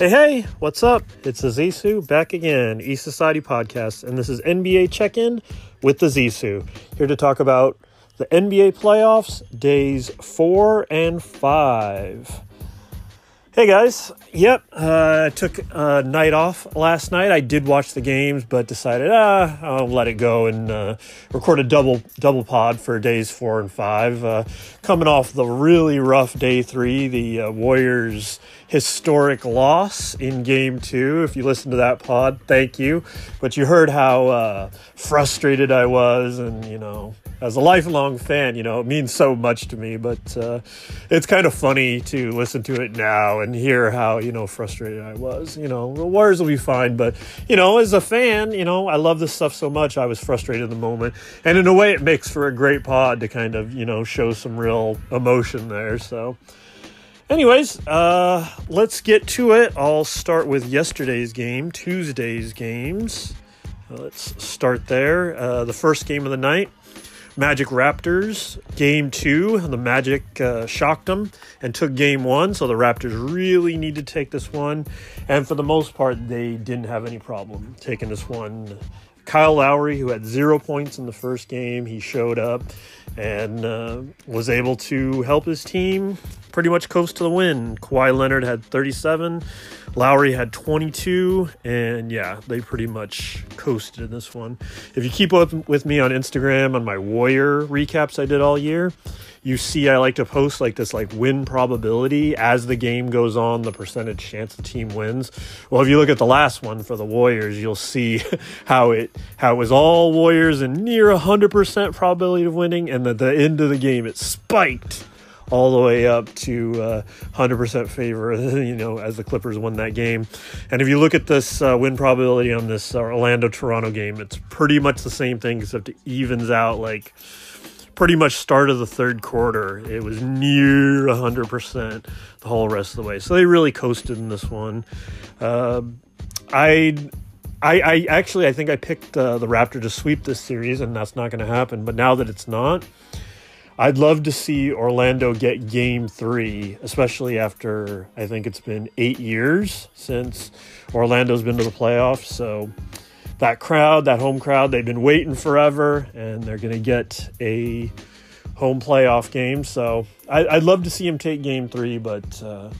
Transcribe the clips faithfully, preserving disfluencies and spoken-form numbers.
Hey, hey, what's up? It's the Zisu back again, ESociety Podcast, and this is N B A Check-In with the Zisu, here to talk about the N B A playoffs, days four and five. Hey, guys. Yep, uh, I took a night off last night. I did watch the games, but decided, ah, I'll let it go and uh, record a double double pod for days four and five. Uh, coming off the really rough day three, the uh, Warriors' historic loss in game two. If you listen to that pod, thank you. But you heard how uh, frustrated I was, and, you know, as a lifelong fan, you know, it means so much to me, but uh, it's kind of funny to listen to it now and hear how, you know, frustrated I was. You know, the Warriors will be fine, but, you know, as a fan, you know, I love this stuff so much, I was frustrated in the moment. And in a way, it makes for a great pod to kind of, you know, show some real emotion there. So, anyways, uh, let's get to it. I'll start with yesterday's game, Tuesday's games. Let's start there. Uh, the first game of the night. Magic Raptors, game two. The Magic uh, shocked them and took game one, so the Raptors really need to take this one. And for the most part, they didn't have any problem taking this one. Kyle Lowry, who had zero points in the first game, he showed up and uh, was able to help his team pretty much coast to the win. Kawhi Leonard had thirty-seven, Lowry had twenty-two, and yeah, they pretty much coasted in this one. If you keep up with me on Instagram on my Warrior recaps I did all year, you see I like to post like this like win probability as the game goes on, the percentage chance the team wins. Well, if you look at the last one for the Warriors, you'll see how it how it was all Warriors and near one hundred percent probability of winning, and at the end of the game it spiked all the way up to uh, one hundred percent favor, you know, as the Clippers won that game. And if you look at this uh, win probability on this uh, Orlando-Toronto game, it's pretty much the same thing, except it evens out like pretty much start of the third quarter. It was near one hundred percent the whole rest of the way. So they really coasted in this one. Uh, I... I, I actually, I think I picked uh, the Raptors to sweep this series, and that's not going to happen. But now that it's not, I'd love to see Orlando get game three, especially after I think it's been eight years since Orlando's been to the playoffs. So that crowd, that home crowd, they've been waiting forever, and they're going to get a home playoff game. So I, I'd love to see him take game three, but uh,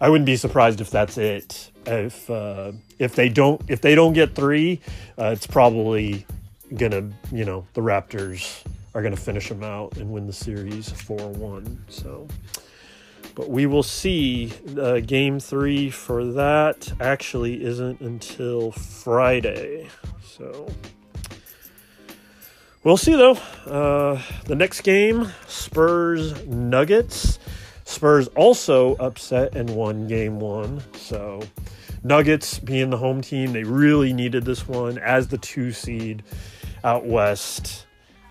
I wouldn't be surprised if that's it. If uh, if they don't if they don't get three, uh, it's probably gonna, you know, the Raptors are gonna finish them out and win the series four one. So, but we will see. Uh, game three for that actually isn't until Friday. So we'll see though. Uh, the next game, Spurs Nuggets. Spurs also upset and won game one. So Nuggets being the home team, they really needed this one as the two seed out west.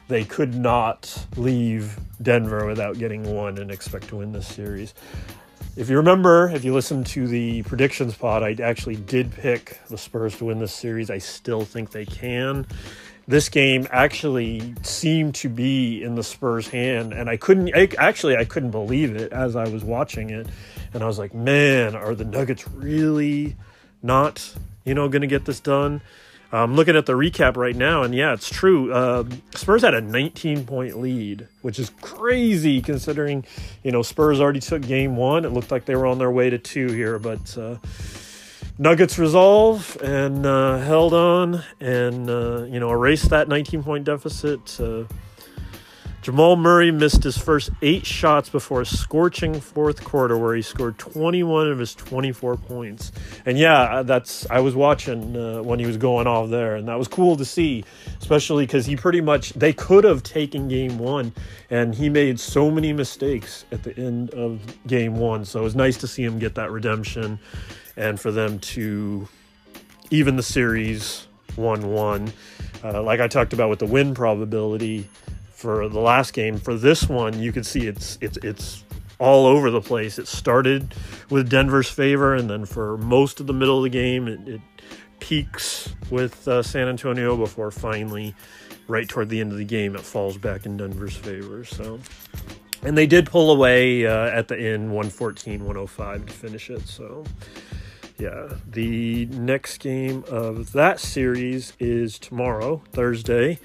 They could not leave Denver without getting one and expect to win this series. If you remember, if you listened to the predictions pod, I actually did pick the Spurs to win this series. I still think they can. This game actually seemed to be in the Spurs' hand, and I couldn't, I, actually, I couldn't believe it as I was watching it. And I was like, man, are the Nuggets really not, you know, going to get this done? I'm looking at the recap right now, and yeah, it's true. Uh, Spurs had a nineteen-point lead, which is crazy considering, you know, Spurs already took game one. It looked like they were on their way to two here, but uh, Nuggets resolve and uh, held on and, uh, you know, erased that nineteen-point deficit. Uh, Jamal Murray missed his first eight shots before a scorching fourth quarter where he scored twenty-one of his twenty-four points. And yeah, that's I was watching uh, when he was going off there, and that was cool to see, especially because he pretty much, they could have taken game one, and he made so many mistakes at the end of game one. So it was nice to see him get that redemption and for them to even the series one one. Uh, like I talked about with the win probability, for the last game, for this one, you can see it's it's it's all over the place. It started with Denver's favor, and then for most of the middle of the game, it, it peaks with uh, San Antonio before finally, right toward the end of the game, it falls back in Denver's favor. So, and they did pull away uh, at the end, one fourteen to one oh five to finish it. So, yeah, the next game of that series is tomorrow, Thursday.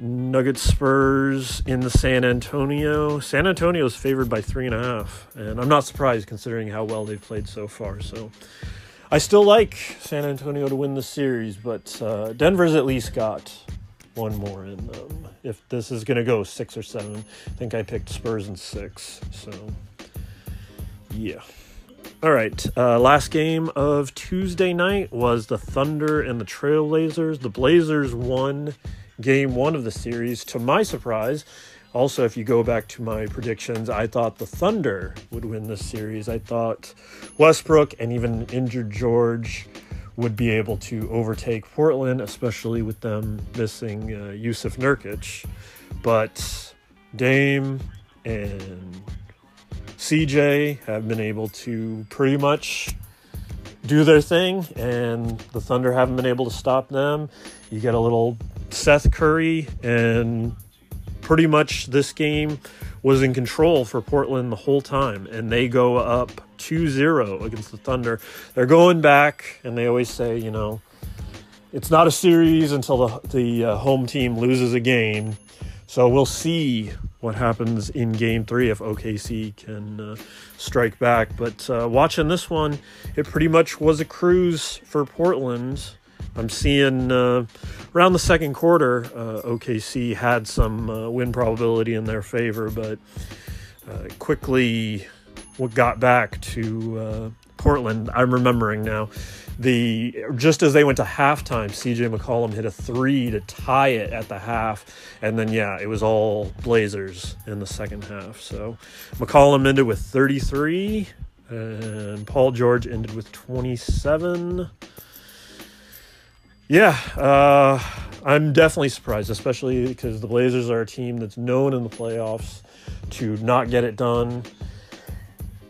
Nuggets Spurs in the San Antonio. San Antonio is favored by three and a half, and I'm not surprised considering how well they've played so far. So I still like San Antonio to win the series, but uh, Denver's at least got one more in them. If this is going to go six or seven, I think I picked Spurs in six. So yeah. All right, uh, last game of Tuesday night was the Thunder and the Trailblazers. The Blazers won game one of the series, to my surprise. Also, if you go back to my predictions, I thought the Thunder would win this series. I thought Westbrook and even injured George would be able to overtake Portland, especially with them missing uh, Yusuf Nurkic. But Dame and C J have been able to pretty much do their thing, and the Thunder haven't been able to stop them. You get a little Seth Curry, and pretty much this game was in control for Portland the whole time, and they go up two zero against the Thunder. They're going back, and they always say, you know, it's not a series until the, the uh, home team loses a game. So we'll see what happens in game three if O K C can uh, strike back. But uh, watching this one, it pretty much was a cruise for Portland. I'm seeing uh, around the second quarter, uh, O K C had some uh, win probability in their favor, but uh, quickly got back to uh, Portland. I'm remembering now. The just as they went to halftime, C J McCollum hit a three to tie it at the half, and then yeah, it was all Blazers in the second half. So McCollum ended with thirty-three, and Paul George ended with twenty-seven. Yeah, uh, I'm definitely surprised, especially because the Blazers are a team that's known in the playoffs to not get it done.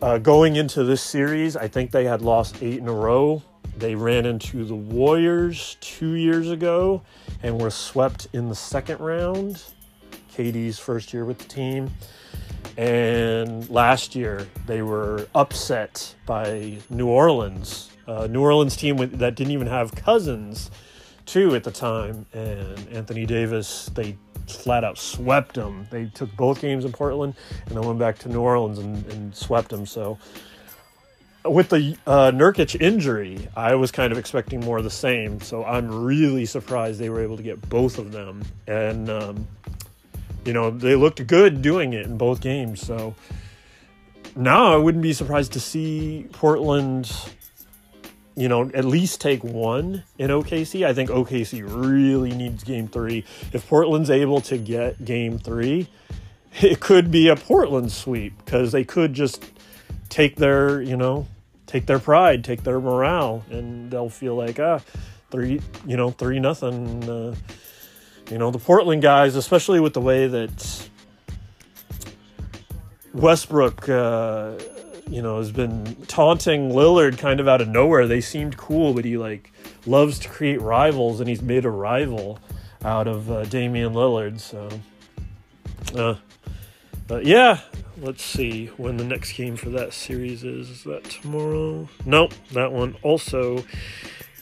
Uh, going into this series, I think they had lost eight in a row. They ran into the Warriors two years ago and were swept in the second round, K D's first year with the team. And last year, they were upset by New Orleans. Uh, New Orleans team with, that didn't even have Cousins, too, at the time. And Anthony Davis, they flat out swept them. They took both games in Portland and then went back to New Orleans and, and swept them, so... With the uh, Nurkic injury, I was kind of expecting more of the same, so I'm really surprised they were able to get both of them. And, um, you know, they looked good doing it in both games, so now I wouldn't be surprised to see Portland, you know, at least take one in O K C. I think O K C really needs game three. If Portland's able to get game three, it could be a Portland sweep because they could just... take their, you know, take their pride, take their morale, and they'll feel like, ah, three, you know, three nothing. Uh, you know, the Portland guys, especially with the way that Westbrook, uh, you know, has been taunting Lillard kind of out of nowhere. They seemed cool, but he, like, loves to create rivals, and he's made a rival out of uh, Damian Lillard. So, uh, but yeah. Let's see when the next game for that series is. Is that tomorrow? Nope, that one also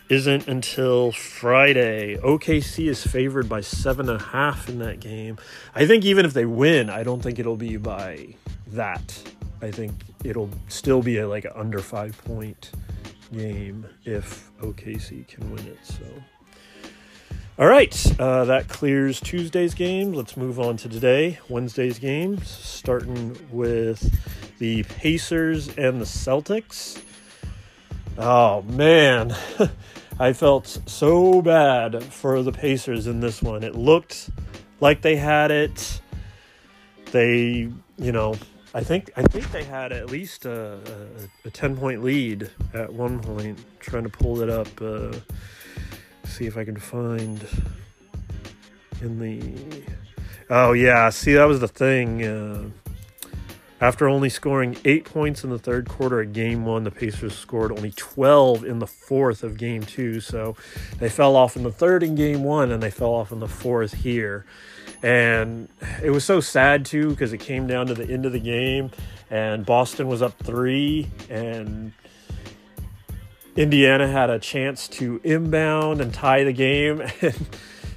isn't until Friday. O K C is favored by seven and a half in that game. I think even if they win, I don't think it'll be by that. I think it'll still be a, like an under five point game if O K C can win it. So, all right, uh, that clears Tuesday's game. Let's move on to today, Wednesday's games, starting with the Pacers and the Celtics. Oh, man. I felt so bad for the Pacers in this one. It looked like they had it. They, you know, I think I think they had at least a, a, a ten-point lead at one point, trying to pull it up. Uh, see if I can find in the oh yeah see that was the thing uh, after only scoring eight points in the third quarter of game one, the Pacers scored only twelve in the fourth of game two. So they fell off in the third in game one, and they fell off in the fourth here, and it was so sad too because it came down to the end of the game and Boston was up three, and Indiana had a chance to inbound and tie the game, and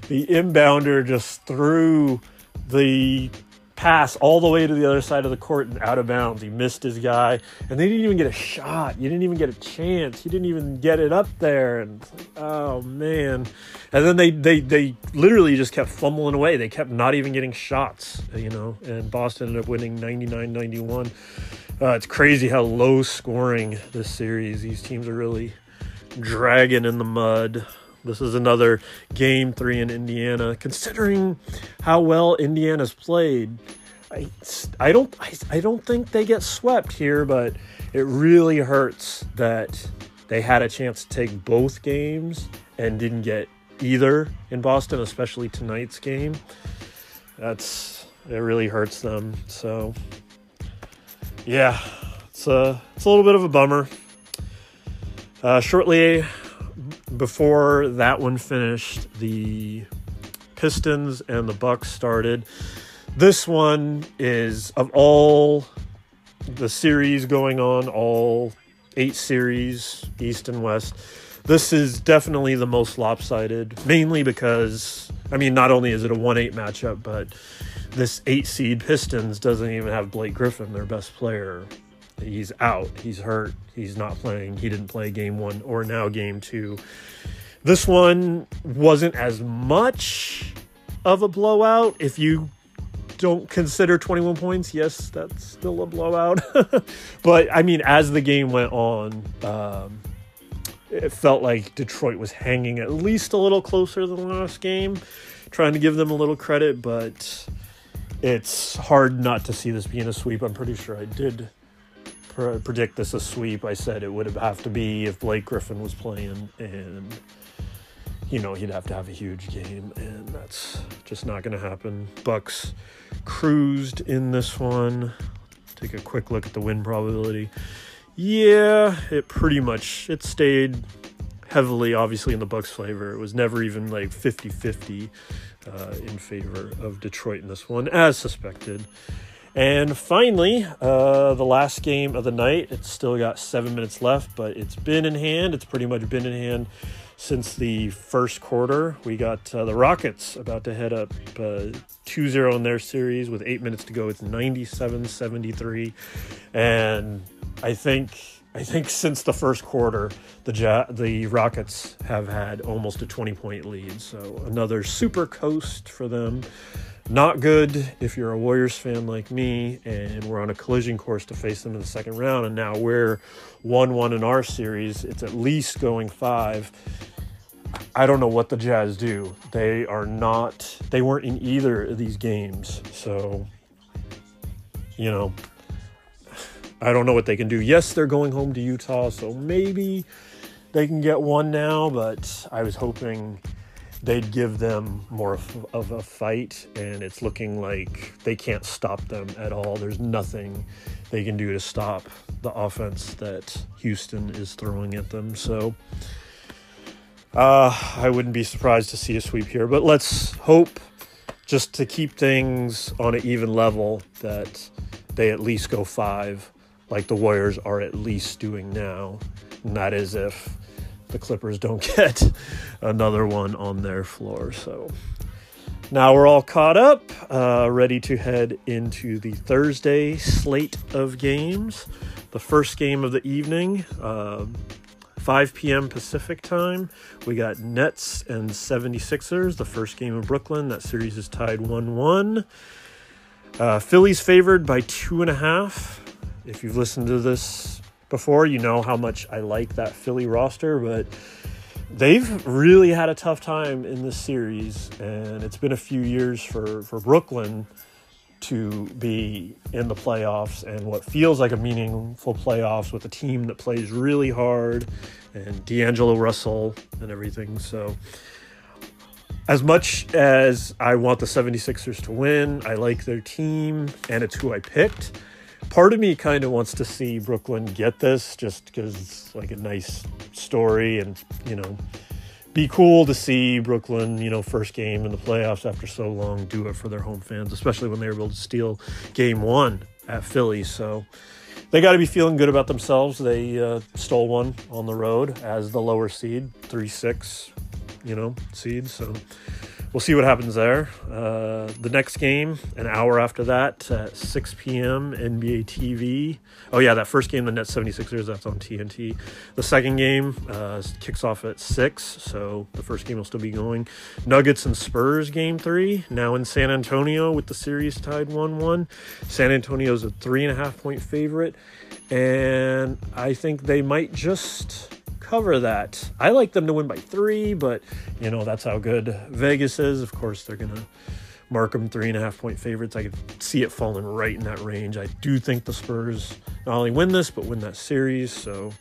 the inbounder just threw the pass all the way to the other side of the court and out of bounds. He missed his guy, and they didn't even get a shot. You didn't even get a chance. You didn't even get it up there, and it's like, oh, man. And then they, they, they literally just kept fumbling away. They kept not even getting shots, you know, and Boston ended up winning ninety-nine ninety-one. Uh, it's crazy how low scoring this series. These teams are really dragging in the mud. This is another game three in Indiana. Considering how well Indiana's played, I, I don't I, I don't think they get swept here, but it really hurts that they had a chance to take both games and didn't get either in Boston, especially tonight's game. That's it really hurts them. So yeah, it's a, it's a little bit of a bummer. Uh, shortly before that one finished, the Pistons and the Bucks started. This one is, of all the series going on, all eight series, East and West, this is definitely the most lopsided, mainly because, I mean, not only is it a one eight matchup, but this eight-seed Pistons doesn't even have Blake Griffin, their best player. He's out. He's hurt. He's not playing. He didn't play game one or now game two. This one wasn't as much of a blowout. If you don't consider twenty-one points, yes, that's still a blowout. But, I mean, as the game went on, um, it felt like Detroit was hanging at least a little closer than the last game, trying to give them a little credit, but it's hard not to see this being a sweep. I'm pretty sure I did pr- predict this a sweep. I said it would have to be if Blake Griffin was playing, and, you know, he'd have to have a huge game, and that's just not going to happen. Bucks cruised in this one. Take a quick look at the win probability. Yeah, it pretty much, it stayed heavily, obviously, in the Bucks' favor. It was never even like fifty-fifty uh, in favor of Detroit in this one, as suspected. And finally, uh, the last game of the night. It's still got seven minutes left, but it's been in hand. It's pretty much been in hand since the first quarter. We got uh, the Rockets about to head up uh, two zero in their series with eight minutes to go. It's ninety-seven seventy-three. And I think... I think since the first quarter, the ja- the Rockets have had almost a twenty-point lead. So another super coast for them. Not good if you're a Warriors fan like me, and we're on a collision course to face them in the second round. And now we're one one in our series. It's at least going five. I don't know what the Jazz do. They are not... They weren't in either of these games. So, you know... I don't know what they can do. Yes, they're going home to Utah, so maybe they can get one now, but I was hoping they'd give them more of a fight, and it's looking like they can't stop them at all. There's nothing they can do to stop the offense that Houston is throwing at them, so uh, I wouldn't be surprised to see a sweep here, but let's hope, just to keep things on an even level, that they at least go five, like the Warriors are at least doing now. And that is if the Clippers don't get another one on their floor. So now we're all caught up, uh, ready to head into the Thursday slate of games. The first game of the evening, uh, five p.m. Pacific time, we got Nets and seventy-sixers, the first game in Brooklyn. That series is tied one one. Uh, Philly's favored by two and a half. If you've listened to this before, you know how much I like that Philly roster, but they've really had a tough time in this series, and it's been a few years for, for Brooklyn to be in the playoffs and what feels like a meaningful playoffs with a team that plays really hard and D'Angelo Russell and everything. So as much as I want the seventy-sixers to win, I like their team, and it's who I picked. Part of me kind of wants to see Brooklyn get this just because it's like a nice story, and, you know, be cool to see Brooklyn, you know, first game in the playoffs after so long, do it for their home fans, especially when they were able to steal game one at Philly. So they got to be feeling good about themselves. They uh, stole one on the road as the lower seed, three six, you know, seed. So we'll see what happens there. Uh, the next game, an hour after that, at six p.m., N B A T V. Oh, yeah, that first game, the Nets seventy-sixers, that's on T N T. The second game uh, kicks off at six, so the first game will still be going. Nuggets and Spurs, game three, now in San Antonio with the series tied one one. San Antonio's a three and a half point favorite, and I think they might just cover that. I like them to win by three, but you know, that's how good Vegas is. Of course, they're gonna mark them three and a half point favorites. I could see it falling right in that range. I do think the Spurs not only win this, but win that series. So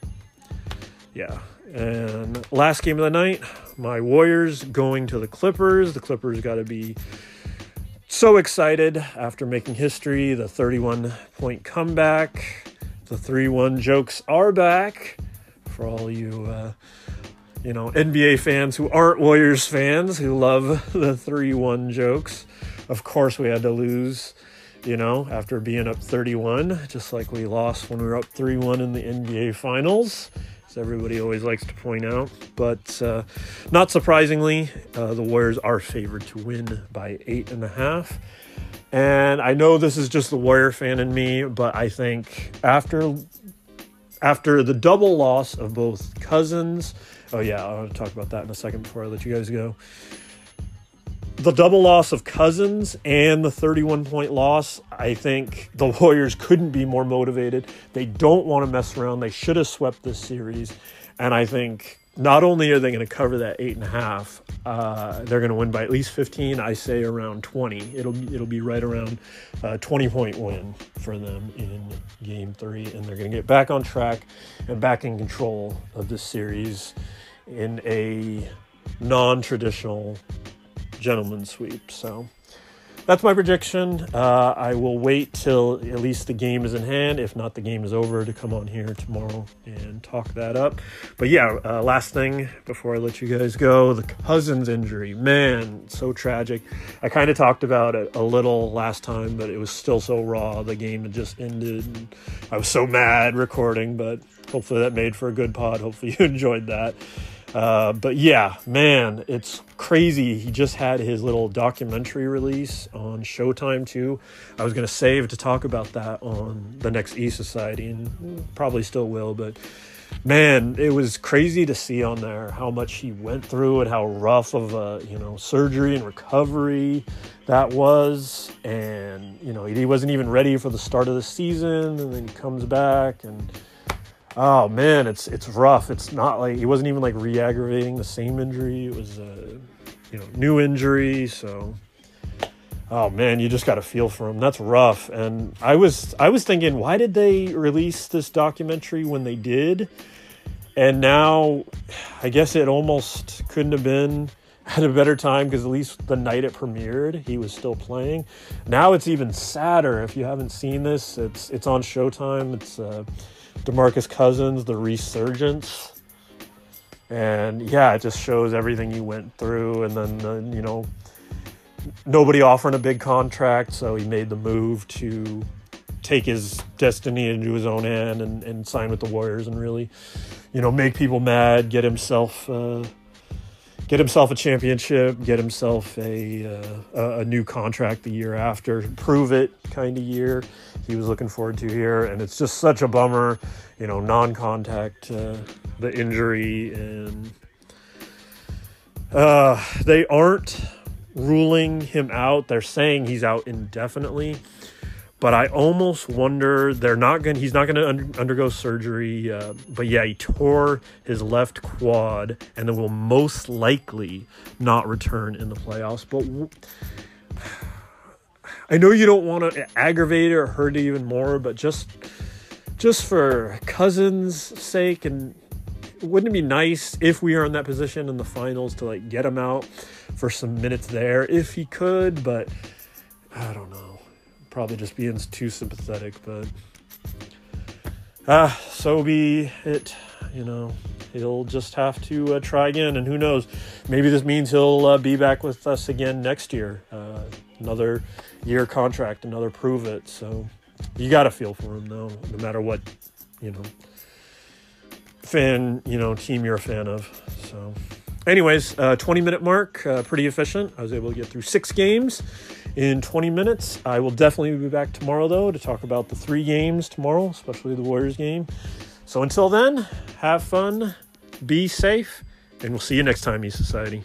yeah. And last game of the night, my Warriors going to the Clippers. The Clippers got to be so excited after making history, the thirty-one point comeback. The three one jokes are back. For all you, uh, you know, N B A fans who aren't Warriors fans, who love the three one jokes. Of course we had to lose, you know, after being up thirty-one, just like we lost when we were up three one in the N B A Finals, as everybody always likes to point out. But uh, not surprisingly, uh, the Warriors are favored to win by eight and a half. And I know this is just the Warrior fan in me, but I think after... After the double loss of both Cousins, oh yeah, I want to talk about that in a second before I let you guys go. The double loss of Cousins and the thirty-one point loss, I think the Warriors couldn't be more motivated. They don't want to mess around. They should have swept this series. And I think not only are they going to cover that eight and a half, uh, they're going to win by at least fifteen. I say around twenty. It'll be, it'll be right around a twenty point win for them in game three. And they're going to get back on track and back in control of this series in a non-traditional gentleman sweep. So that's my prediction. Uh, I will wait till at least the game is in hand, if not the game is over, to come on here tomorrow and talk that up. But yeah, uh, last thing before I let you guys go, the Cousins injury. Man, so tragic. I kind of talked about it a little last time, but it was still so raw. The game had just ended. And I was so mad recording, but hopefully that made for a good pod. Hopefully you enjoyed that. Uh, but yeah, man, it's crazy. He just had his little documentary release on Showtime too. I was going to save to talk about that on the next ESociety, and probably still will, but man, it was crazy to see on there how much he went through and how rough of a, you know, surgery and recovery that was. And, you know, he wasn't even ready for the start of the season, and then he comes back and... Oh man, it's it's rough. It's not like he wasn't even like re-aggravating the same injury. It was a, you know, new injury. So, oh man, you just got to feel for him. That's rough. And I was I was thinking, why did they release this documentary when they did? And now, I guess it almost couldn't have been at a better time, because at least the night it premiered, he was still playing. Now it's even sadder. If you haven't seen this, it's it's on Showtime. It's. Uh, DeMarcus Cousins, The Resurgence. And yeah, it just shows everything he went through. And then, uh, you know, nobody offering a big contract, so he made the move to take his destiny into his own hand and, and sign with the Warriors and really, you know, make people mad, get himself uh, get himself a championship, get himself a uh, a new contract the year after, prove it kind of year he was looking forward to here. And it's just such a bummer, you know, non-contact, uh, the injury. And uh, they aren't ruling him out. They're saying he's out indefinitely, but I almost wonder they're not going to, he's not going to under, undergo surgery. Uh, but yeah, he tore his left quad and then will most likely not return in the playoffs. But w- I know you don't want to aggravate it or hurt it even more, but just just for Cousins' sake, and wouldn't it be nice if we are in that position in the finals to like get him out for some minutes there if he could? But I don't know. Probably just being too sympathetic, but ah, so be it. You know, he'll just have to uh, try again, and who knows? Maybe this means he'll uh, be back with us again next year. Uh, another year contract, another prove it. So you got to feel for him, though, no matter what, you know, fan, you know, team you're a fan of. So anyways, uh, twenty-minute mark, uh, pretty efficient. I was able to get through six games in twenty minutes. I will definitely be back tomorrow, though, to talk about the three games tomorrow, especially the Warriors game. So until then, have fun, be safe, and we'll see you next time, E Society.